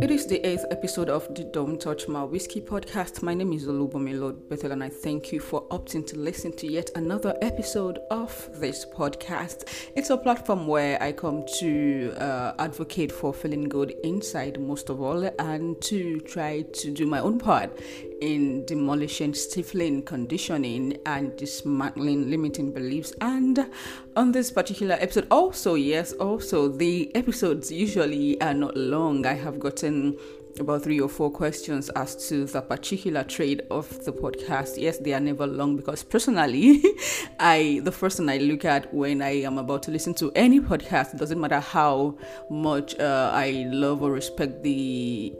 It is the 8th episode of the Don't Touch My Whiskey podcast. My name is Zolubomilod Bethel and I thank you for opting to listen to yet another episode of this podcast. It's a platform where I come to advocate for feeling good inside most of all and to try to do my own part in demolishing, stifling, conditioning, and dismantling limiting beliefs. And on this particular episode, also the episodes usually are not long. I have gotten about 3 or 4 questions as to the particular trade of the podcast. Yes, they are never long because personally, the first thing I look at when I am about to listen to any podcast, it doesn't matter how much I love or respect the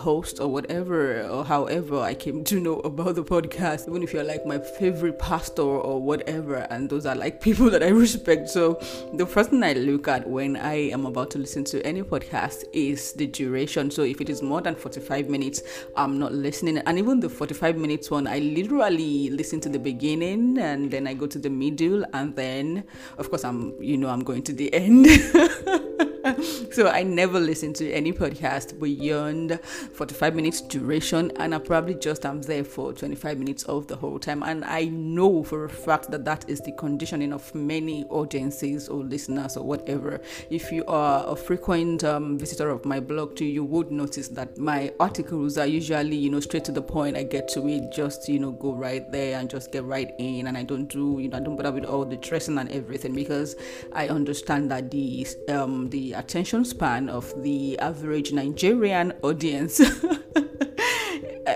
host or whatever, or however I came to know about the podcast, even if you're like my favorite pastor or whatever, and those are like people that I respect. So the first thing I look at when I am about to listen to any podcast is the duration. So if it is more than 45 minutes, I'm not listening. And even the 45 minutes one, I literally listen to the beginning and then I go to the middle, and then of course I'm going to the end. So I never listen to any podcast beyond 45 minutes duration, and I probably just am there for 25 minutes of the whole time. And I know for a fact that is the conditioning of many audiences or listeners or whatever. If you are a frequent visitor of my blog too, you would notice that my articles are usually, straight to the point. I get to it, just, go right there and just get right in. And I don't do, I don't bother with all the dressing and everything, because I understand that the attention span of the average Nigerian audience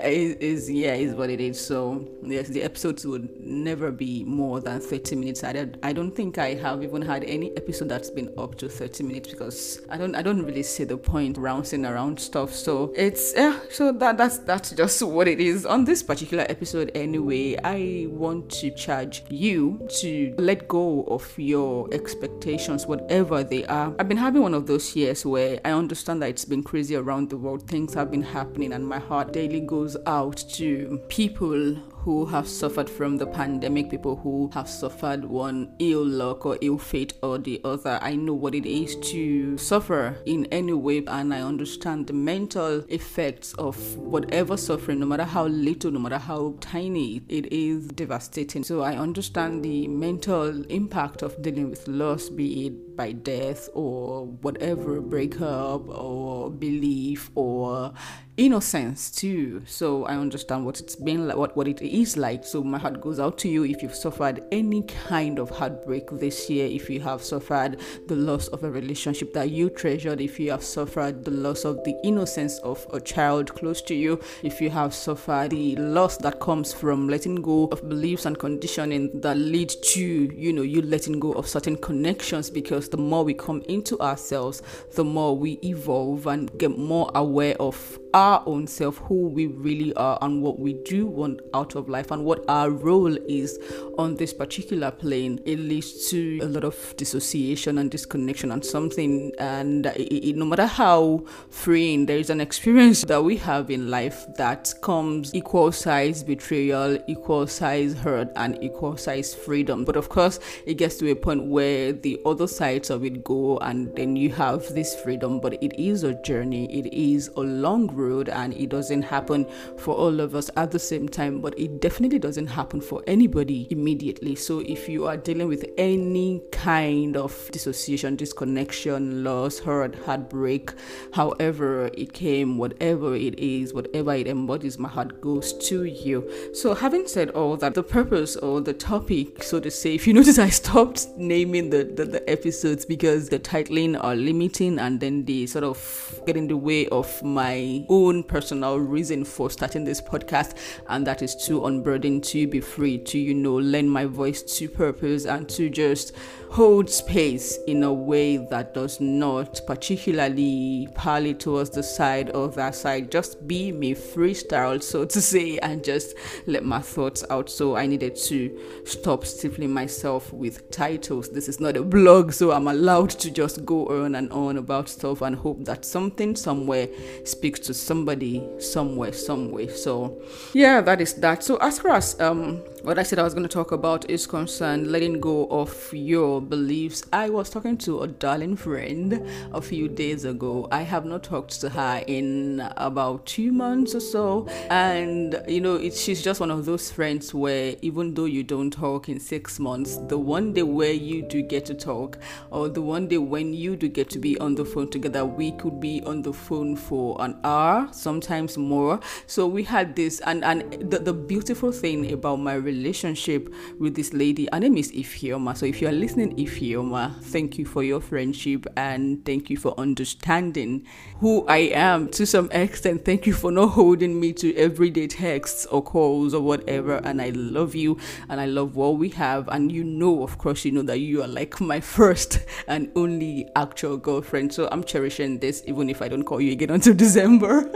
is what it is. So yes, the episodes would never be more than 30 minutes. I don't think I have even had any episode that's been up to 30 minutes, because I don't really see the point bouncing around stuff. So it's so that's just what it is on this particular episode. Anyway, I want to charge you to let go of your expectations, whatever they are. I've been having one of those years where I understand that it's been crazy around the world. Things have been happening, and my heart daily goes out to people who have suffered from the pandemic, people who have suffered one ill luck or ill fate or the other. I know what it is to suffer in any way, and I understand the mental effects of whatever suffering, no matter how little, no matter how tiny, it is devastating. So I understand the mental impact of dealing with loss, be it by death or whatever, breakup or belief or innocence too. So I understand what it's been like, what it is like. So my heart goes out to you if you've suffered any kind of heartbreak this year, if you have suffered the loss of a relationship that you treasured, if you have suffered the loss of the innocence of a child close to you, if you have suffered the loss that comes from letting go of beliefs and conditioning that lead to, you letting go of certain connections. Because the more we come into ourselves, the more we evolve and get more aware of our own self, who we really are and what we do want out of life and what our role is on this particular plane. It leads to a lot of dissociation and disconnection and something, and no matter how freeing, there is an experience that we have in life that comes equal size betrayal, equal size hurt, and equal size freedom. But of course, it gets to a point where the other sides of it go, and then you have this freedom. But it is a journey, it is a long road, and it doesn't happen for all of us at the same time, but it definitely doesn't happen for anybody immediately. So if you are dealing with any kind of dissociation, disconnection, loss, hurt, heartbreak, however it came, whatever it is, whatever it embodies, my heart goes to you. So having said all that, the purpose or the topic, so to say, if you notice, I stopped naming the episodes because the titling are limiting, and then they sort of get in the way of my own personal reason for starting this podcast, and that is to unburden, to be free, to lend my voice to purpose, and to just hold space in a way that does not particularly pally towards the side or that side. Just be me, freestyle, so to say, and just let my thoughts out. So I needed to stop stifling myself with titles. This is not a blog, so I'm allowed to just go on and on about stuff and hope that something somewhere speaks to somebody somewhere, some way. So yeah, that is that. So as far as what I said I was going to talk about is concerned letting go of your beliefs. I was talking to a darling friend a few days ago. I have not talked to her in about 2 months or so, and you know, she's just one of those friends where even though you don't talk in 6 months, the one day where you do get to talk, or the one day when you do get to be on the phone together, we could be on the phone for an hour, sometimes more. So we had this, and the beautiful thing about my relationship with this lady, her name is Ifyoma. So if you are listening, Ifyoma, thank you for your friendship, and thank you for understanding who I am to some extent. Thank you for not holding me to everyday texts or calls or whatever. And I love you, and I love what we have. And you know, of course, you know that you are like my first and only actual girlfriend. So I'm cherishing this, even if I don't call you again until December.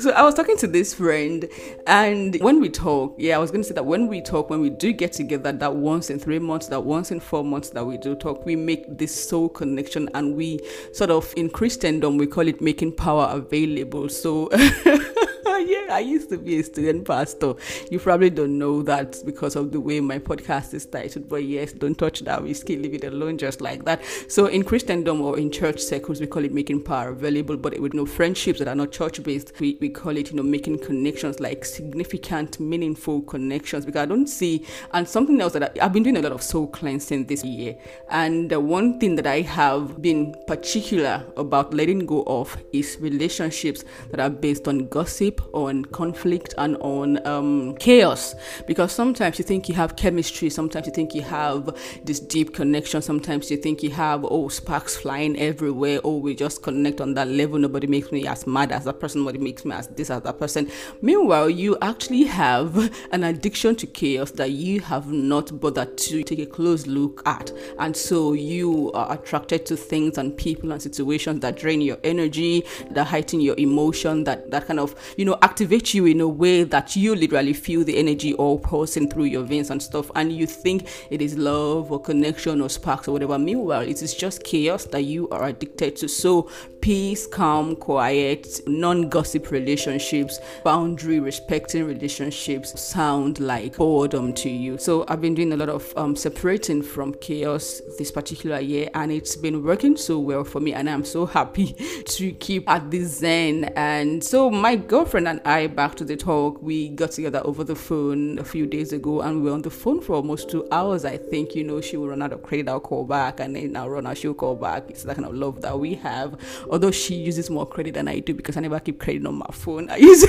So I was talking to this friend, and when we talk, I was going to say that when we do get together, that once in 3 months, that once in 4 months that we do talk, we make this soul connection, and we sort of, in Christendom, we call it making power available. So I used to be a student pastor. You probably don't know that because of the way my podcast is titled, but yes, don't touch that whiskey, leave it alone, just like that. So in Christendom or in church circles, we call it making power available, but with no friendships that are not church-based, we call it, you know, making connections, like significant, meaningful connections, because I don't see, and something else that I've been doing a lot of soul cleansing this year, and the one thing that I have been particular about letting go of is relationships that are based on gossip, on conflict, and on chaos, because sometimes you think you have chemistry, sometimes you think you have this deep connection, sometimes you think you have sparks flying everywhere, we just connect on that level, nobody makes me as mad as that person, nobody makes me as this as that person. Meanwhile, you actually have an addiction to chaos that you have not bothered to take a close look at, and so you are attracted to things and people and situations that drain your energy, that heighten your emotion, that kind of, you know, activate you in a way that you literally feel the energy all pulsing through your veins and stuff, and you think it is love or connection or sparks or whatever. Meanwhile, it is just chaos that you are addicted to. So peace, calm, quiet, non-gossip relationships, boundary respecting relationships sound like boredom to you. So I've been doing a lot of separating from chaos this particular year, and it's been working so well for me, and I'm so happy to keep at this zen. And so my girlfriend and I, back to the talk, we got together over the phone a few days ago, and we were on the phone for almost 2 hours. I think, you know, she will run out of credit, I'll call back, and then I'll run out, she'll call back. It's that kind of love that we have, although she uses more credit than I do because I never keep credit on my phone. I use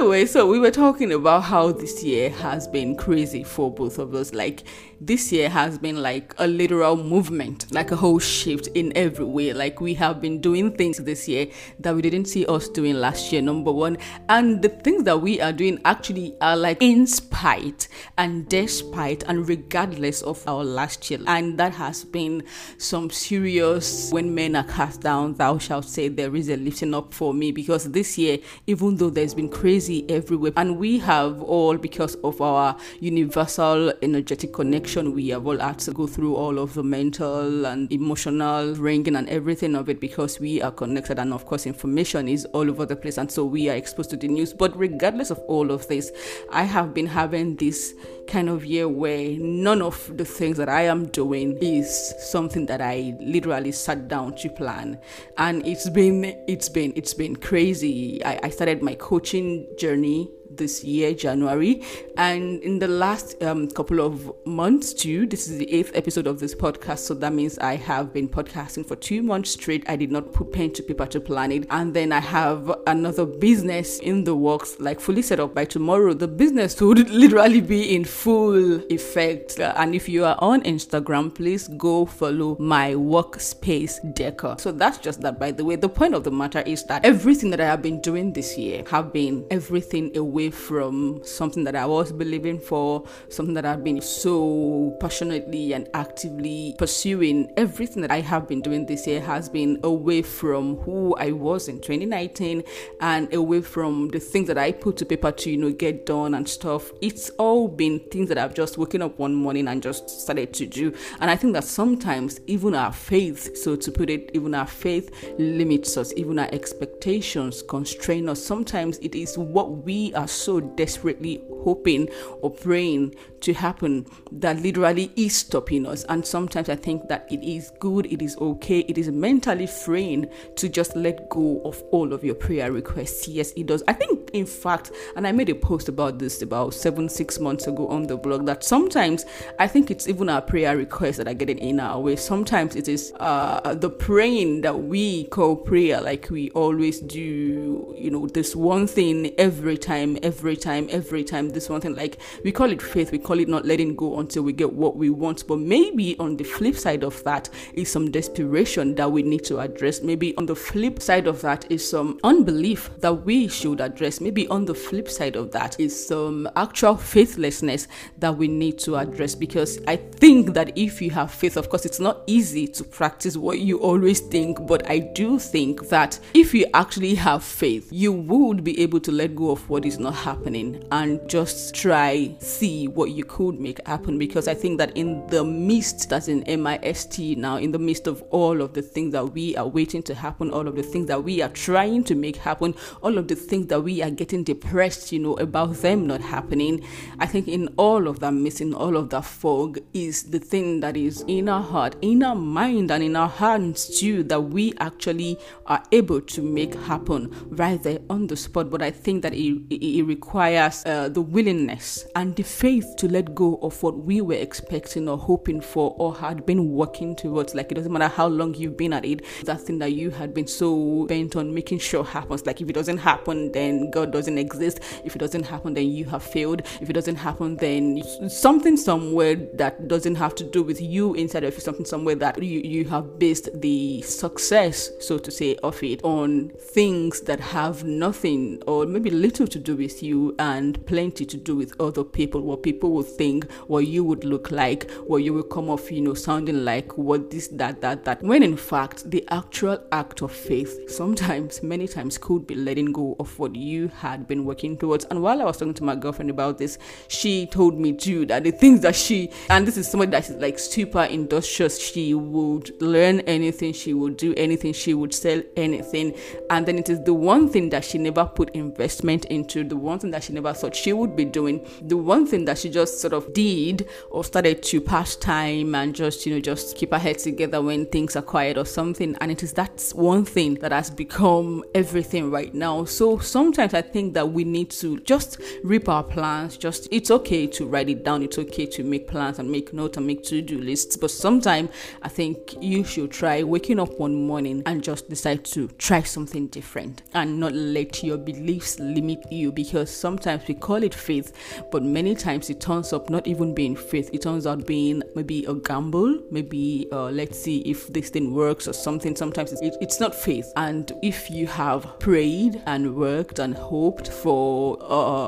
Anyway, so we were talking about how this year has been crazy for both of us. Like, this year has been like a literal movement, like a whole shift in every way. Like, we have been doing things this year that we didn't see us doing last year, number one. And the things that we are doing actually are like in spite and despite and regardless of our last year. And that has been some serious, when men are cast down, thou shalt say there is a lifting up for me. Because this year, even though there's been crazy everywhere, and we have all, because of our universal energetic connection, we have all had to go through all of the mental and emotional wringing and everything of it, because we are connected, and of course information is all over the place, and so we are exposed to the news. But regardless of all of this, I have been having this kind of year where none of the things that I am doing is something that I literally sat down to plan, and it's been crazy. I started my coaching journey this year, January, and in the last couple of months too. This is the 8th episode of this podcast, so that means I have been podcasting for 2 months straight. I did not put pen to paper to plan it, and then I have another business in the works, like fully set up. By tomorrow, the business would literally be in full effect. And if you are on Instagram, please go follow my workspace decor. So that's just that. By the way, the point of the matter is that everything that I have been doing this year have been everything away away from something that I was believing for, something that I've been so passionately and actively pursuing. Everything that I have been doing this year has been away from who I was in 2019 and away from the things that I put to paper to, get done and stuff. It's all been things that I've just woken up one morning and just started to do. And I think that sometimes even our faith, so to put it, even our faith limits us, even our expectations constrain us. Sometimes it is what we are so desperately hoping or praying to happen that literally is stopping us. And sometimes I think that it is good, it is okay, it is mentally freeing to just let go of all of your prayer requests. Yes, it does. I think, in fact, and I made a post about this about 6 months ago on the blog, that sometimes I think it's even our prayer requests that are getting in our way. Sometimes it is the praying that we call prayer, like we always do, this one thing every time, this one thing, like we call it faith, we call it not letting go until we get what we want. But maybe on the flip side of that is some desperation that we need to address. Maybe on the flip side of that is some unbelief that we should address. Maybe on the flip side of that is some actual faithlessness that we need to address. Because I think that if you have faith, of course, it's not easy to practice what you always think, but I do think that if you actually have faith, you would be able to let go of what is not happening and just see what you could make happen. Because I think that in the midst, that's in MIST now, in the midst of all of the things that we are waiting to happen, all of the things that we are trying to make happen, all of the things that we are getting depressed, about them not happening, I think in all of that missing, all of that fog is the thing that is in our heart, in our mind, and in our hands too, that we actually are able to make happen right there on the spot. But I think that it requires the willingness and the faith to let go of what we were expecting or hoping for or had been working towards. Like, it doesn't matter how long you've been at it, that thing that you had been so bent on making sure happens. Like, if it doesn't happen, then God doesn't exist. If it doesn't happen, then you have failed. If it doesn't happen, then something somewhere that doesn't have to do with you inside of you, something somewhere that you have based the success, so to say, of it on things that have nothing or maybe little to do with you and plenty to do with other people, what people will think, what you would look like, what you will come off, sounding like, what this, that. When in fact, the actual act of faith sometimes, many times, could be letting go of what you had been working towards. And while I was talking to my girlfriend about this, she told me too that the things that she, and this is somebody that is like super industrious, she would learn anything, she would do anything, she would sell anything. And then it is the one thing that she never put investment into, the one thing that she never thought she would be doing, the one thing that she just sort of did or started to pass time and just, just keep her head together when things are quiet or something. And it is that one thing that has become everything right now. So sometimes I think that we need to just rip our plans. Just, it's okay to write it down. It's okay to make plans and make notes and make to-do lists. But sometimes I think you should try waking up one morning and just decide to try something different and not let your beliefs limit you. Because sometimes we call it faith, but many times it turns up not even being faith. It turns out being maybe a gamble, maybe let's see if this thing works or something. Sometimes it's not faith. And if you have prayed and worked and hoped for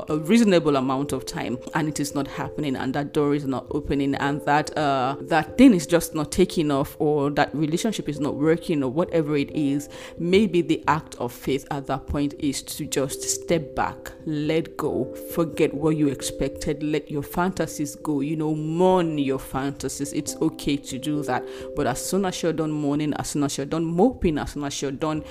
a reasonable amount of time and it is not happening, and that door is not opening, and that thing is just not taking off, or that relationship is not working, or whatever it is, maybe the act of faith at that point is to just step back, let go, forget what you expected, let your fantasies go, mourn your fantasies. It's okay to do that. But as soon as you're done mourning, as soon as you're done moping, as soon as you're done,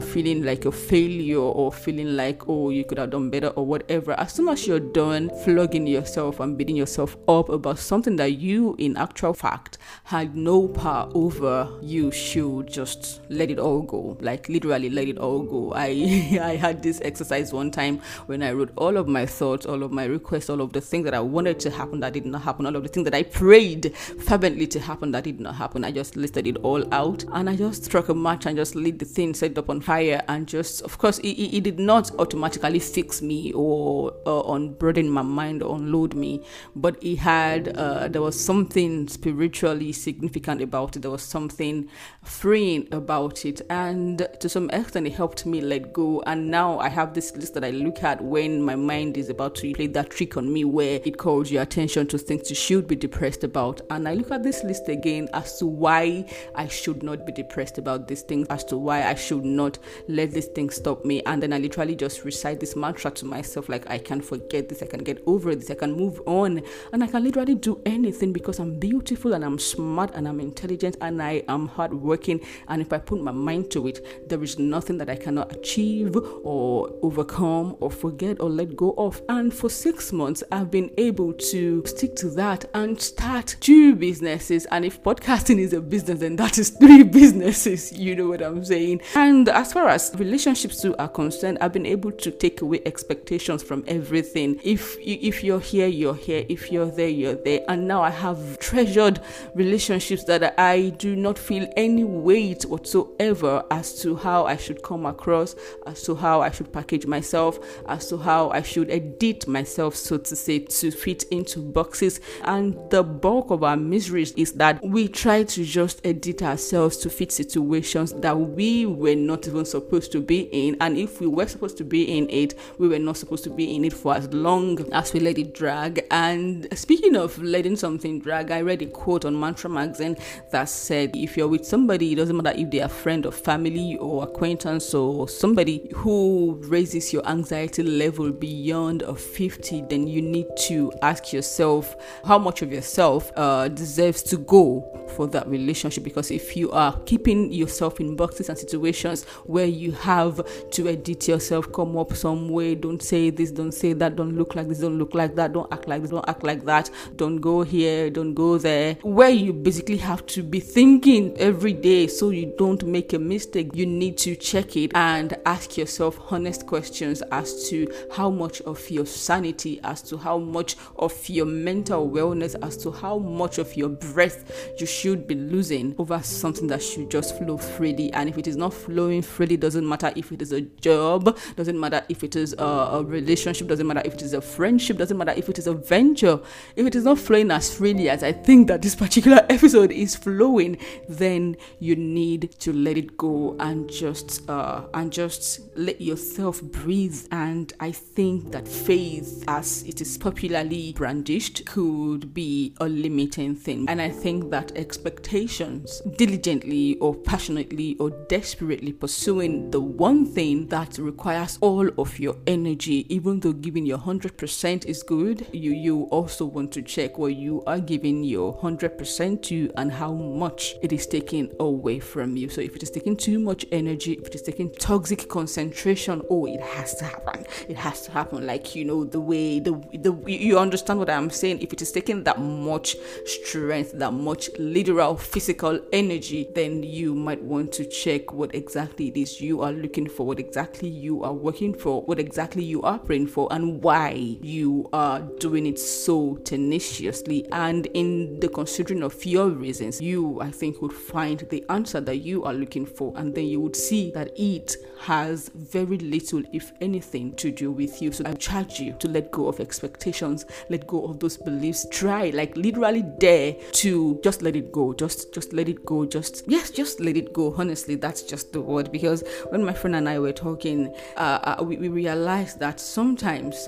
feeling like a failure or feeling like, oh, you could have done better or whatever, as soon as you're done flogging yourself and beating yourself up about something that you, in actual fact, had no power over, you should just let it all go. Like, literally let it all go. I had this exercise one time when I wrote all of my thoughts, all all of my requests, all of the things that I wanted to happen that did not happen, all of the things that I prayed fervently to happen that did not happen. I just listed it all out, and I just struck a match and just lit the thing, set it up on fire, and just, of course, it did not automatically fix me or unburden my mind or unload me, but it had, there was something spiritually significant about it. There was something freeing about it, and to some extent it helped me let go. And now I have this list that I look at when my mind is about to play that trick on me where it calls your attention to things you should be depressed about, and I look at this list again as to why I should not be depressed about these things, as to why I should not let these things stop me. And then I literally just recite this mantra to myself, like, I can forget this, I can get over this, I can move on, and I can literally do anything because I'm beautiful and I'm smart and I'm intelligent and I am hardworking, and if I put my mind to it, there is nothing that I cannot achieve or overcome or forget or let go of. And for 6 months I've been able to stick to that and start 2 businesses, and if podcasting is a business, then that is 3 businesses, you know what I'm saying. And as far as relationships too are concerned, I've been able to take away expectations from everything. If you're here, you're here, if you're there, you're there. And now I have treasured relationships that I do not feel any weight whatsoever as to how I should come across, as to how I should package myself, as to how I should edit myself, so to say, to fit into boxes. And the bulk of our miseries is that we try to just edit ourselves to fit situations that we were not even supposed to be in, and if we were supposed to be in it, we were not supposed to be in it for as long as we let it drag. And speaking of letting something drag, I read a quote on Mantra Magazine that said, if you're with somebody, it doesn't matter if they're a friend or family or acquaintance or somebody who raises your anxiety level beyond a 50, then you need to ask yourself how much of yourself deserves to go for that relationship. Because if you are keeping yourself in boxes and situations where you have to edit yourself, come up some way, don't say this, don't say that, don't look like this, don't look like that, don't act like this, don't act like that, don't go here, don't go there, where you basically have to be thinking every day so you don't make a mistake, you need to check it and ask yourself honest questions as to how much of your sanity, as to how much of your mental wellness, as to how much of your breath you should be losing over something that should just flow freely. And if it is not flowing freely, doesn't matter if it is a job, doesn't matter if it is a relationship, doesn't matter if it is a friendship, doesn't matter if it is a venture, if it is not flowing as freely as I think that this particular episode is flowing, then you need to let it go and just let yourself breathe. And I think that faith, as it is popularly brandished, could be a limiting thing. And I think that expectations, diligently or passionately or desperately pursuing the one thing that requires all of your energy, even though giving your 100% is good, you also want to check what you are giving your 100% to and how much it is taking away from you. So if it is taking too much energy, if it is taking toxic concentration, oh, it has to happen, it has to happen, like, you know, the way the you understand what I'm saying. If it is taking that much strength, that much literal physical energy, then you might want to check what exactly it is you are looking for, what exactly you are working for, what exactly you are praying for, and why you are doing it so tenaciously. And in the considering of your reasons, you, I think, would find the answer that you are looking for, and then you would see that it has very little, if anything, to do with you. So I charge you to let go of expectations, let go of those beliefs. Try, like, literally dare to just let it go, just let it go, just let it go. Honestly, that's just the word. Because when my friend and I were talking, we realized that sometimes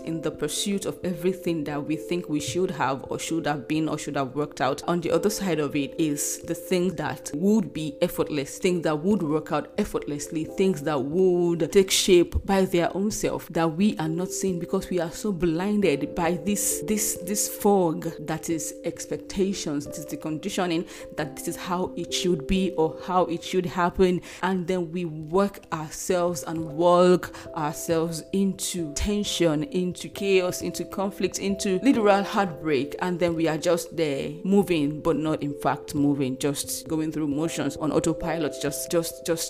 in the pursuit of everything that we think we should have or should have been or should have worked out, on the other side of it is the things that would be effortless, things that would work out effortlessly, things that would take shape by their own self, that we are not seeing because we are so blinded by this fog that is expectations, that is the conditioning that this is how it should be or how it should happen, and then we work ourselves and walk ourselves into tension, into chaos, into conflict, into literal heartbreak, and then we are just there moving but not in fact moving, just going through motions on autopilot, just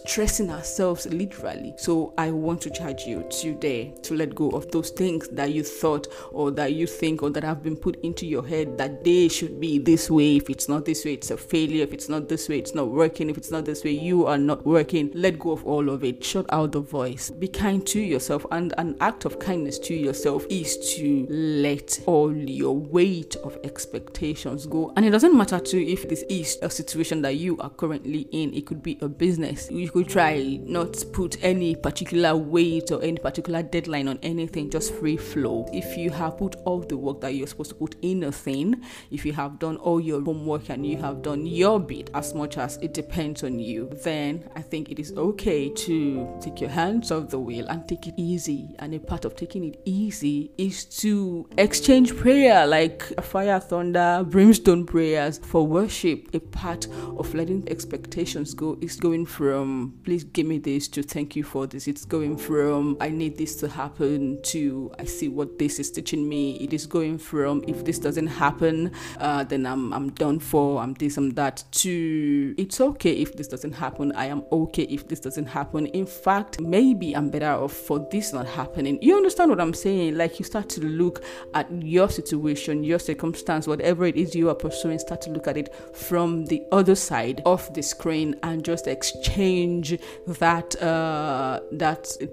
stressing ourselves literally. So I want to charge you today to let go of those things that you thought or that you think or that have been put into your head that they should be this way. If it's not this way, it's a failure. If it's not this way, it's not working. If it's not this way, you are not working. Let go of all of it. Shut out the voice. Be kind to yourself, and an act of kindness to yourself is to let all your weight of expectations go. And it doesn't matter too if this is a situation that you are currently in. It could be a business. You could try not put any particular weight or any particular deadline on anything, just free flow. If you have put all the work that you're supposed to put in a thing, if you have done all your homework and you have done your bit, as much as it depends on you, then I think it is okay to take your hands off the wheel and take it easy. And a part of taking it easy is to exchange prayer, like fire, thunder, brimstone prayers, for worship. A part of letting expectations go is going from please give me this to thank you for this. It's going from I need this to happen to I see what this is teaching me. It is going from if this doesn't happen, then I'm done for, I'm this, I'm that, to it's okay if this doesn't happen, I am okay if this doesn't happen. In fact, maybe I'm better off for this not happening. You understand what I'm saying? Like, you start to look at your situation, your circumstance, whatever it is you are pursuing, start to look at it from the other side of the screen and just exchange that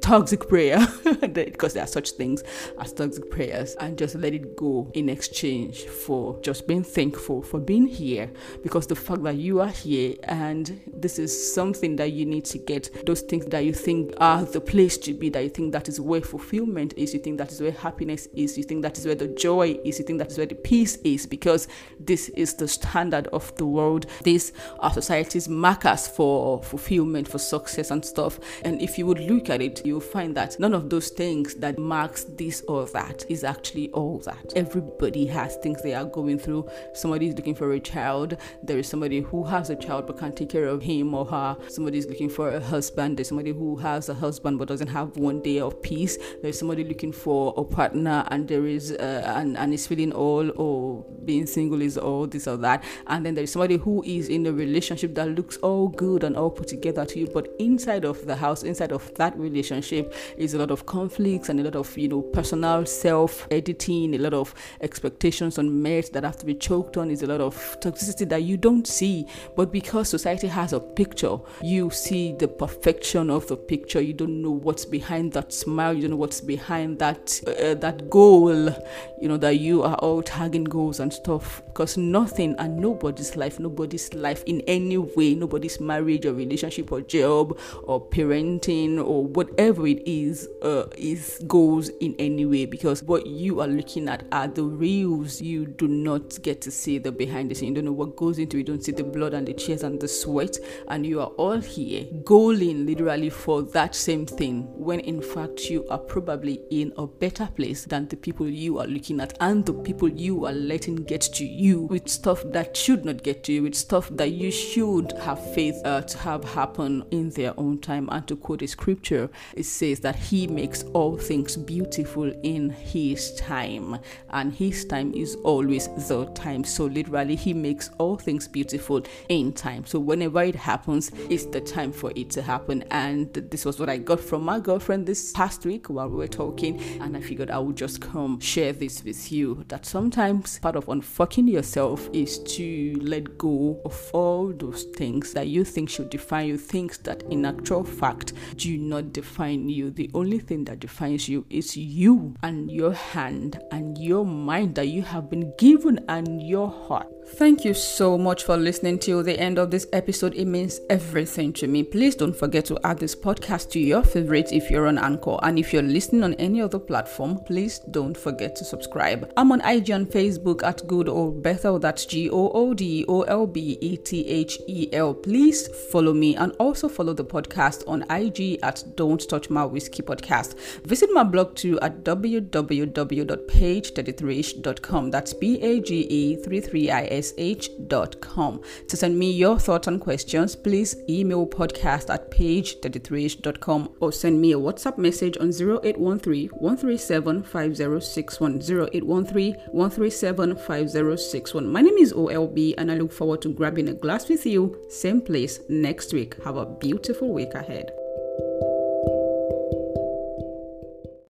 toxic prayer, because there are such things as toxic prayers, and just let it go in exchange for just being thankful for being here, because the fact that you are here and this is something that you need to get, those things that you think are the place to be, that you think that is where fulfillment is, you think that is where happiness is, you think that is where the joy is, you think that is where the peace is, because this is the standard of the world. These are society's markers for fulfillment, for success and stuff. And if you would look at it, you'll find that none of those things that marks this or that is actually all that. Everybody has things they are going through. Somebody is looking for a child. There is somebody who has a child but can't take care of him or her. Somebody is looking for a husband. There's somebody who has a husband but doesn't have one day of peace. There's somebody looking for a partner and there is and is feeling all, or being single is all, this or that. And then there's somebody who is in a relationship that looks all good and all put together to you, but inside of the house, inside of that relationship, is a lot of conflicts and a lot of personal self-editing, a lot of expectations unmet that have to be choked on, is a lot of toxicity that you don't see, but because society has a picture, you see the perfection of the picture. You don't know what's behind that smile. You don't know what's behind that goal, that you are all tagging goals and stuff, because nothing and nobody's life in any way, nobody's marriage or relationship or job or parenting or whatever it is goals in any way, because what you are looking at are the reels. You do not get to see the behind the scene. You don't know what goes into it. You don't see the blood and the tears and the sweat, and you are all here goaling literally for that same thing, when in fact you are probably in a better place than the people you are looking at and the people you are letting get to you with stuff that should not get to you, with stuff that you should have faith to have happen in their own time. And to quote a scripture, it says that he makes all things beautiful in his time, and his time is always the time. So literally, he makes all things beautiful in time. So whenever it happens, it's the time for it to happen. And this was what I got from my girlfriend this past week while we were talking, and I figured I would just come share this with you, that sometimes part of unfucking yourself is to let go of all those things that you think should define you, things that in actual fact do not define you. The only thing that defines you is you and your hand and your mind that you have been given and your heart. Thank you so much for listening till the end of this episode. It means everything to me. Please don't forget to add this podcast to your favorites if you're on Anchor, and if you're listening on any other platform, please don't forget to subscribe. I'm on IG and Facebook at Good Old Bethel. That's GOODOLBETHEL. Please follow me, and also follow the podcast on IG at Don't Touch My Whiskey Podcast. Visit my blog too at www.page33ish.com. That's PAGE33ish. page33ish.com. To send me your thoughts and questions, please email podcast@page33ish.com or send me a WhatsApp message on 0813-137-5061. 0813-137-5061. My name is OLB and I look forward to grabbing a glass with you, same place next week. Have a beautiful week ahead.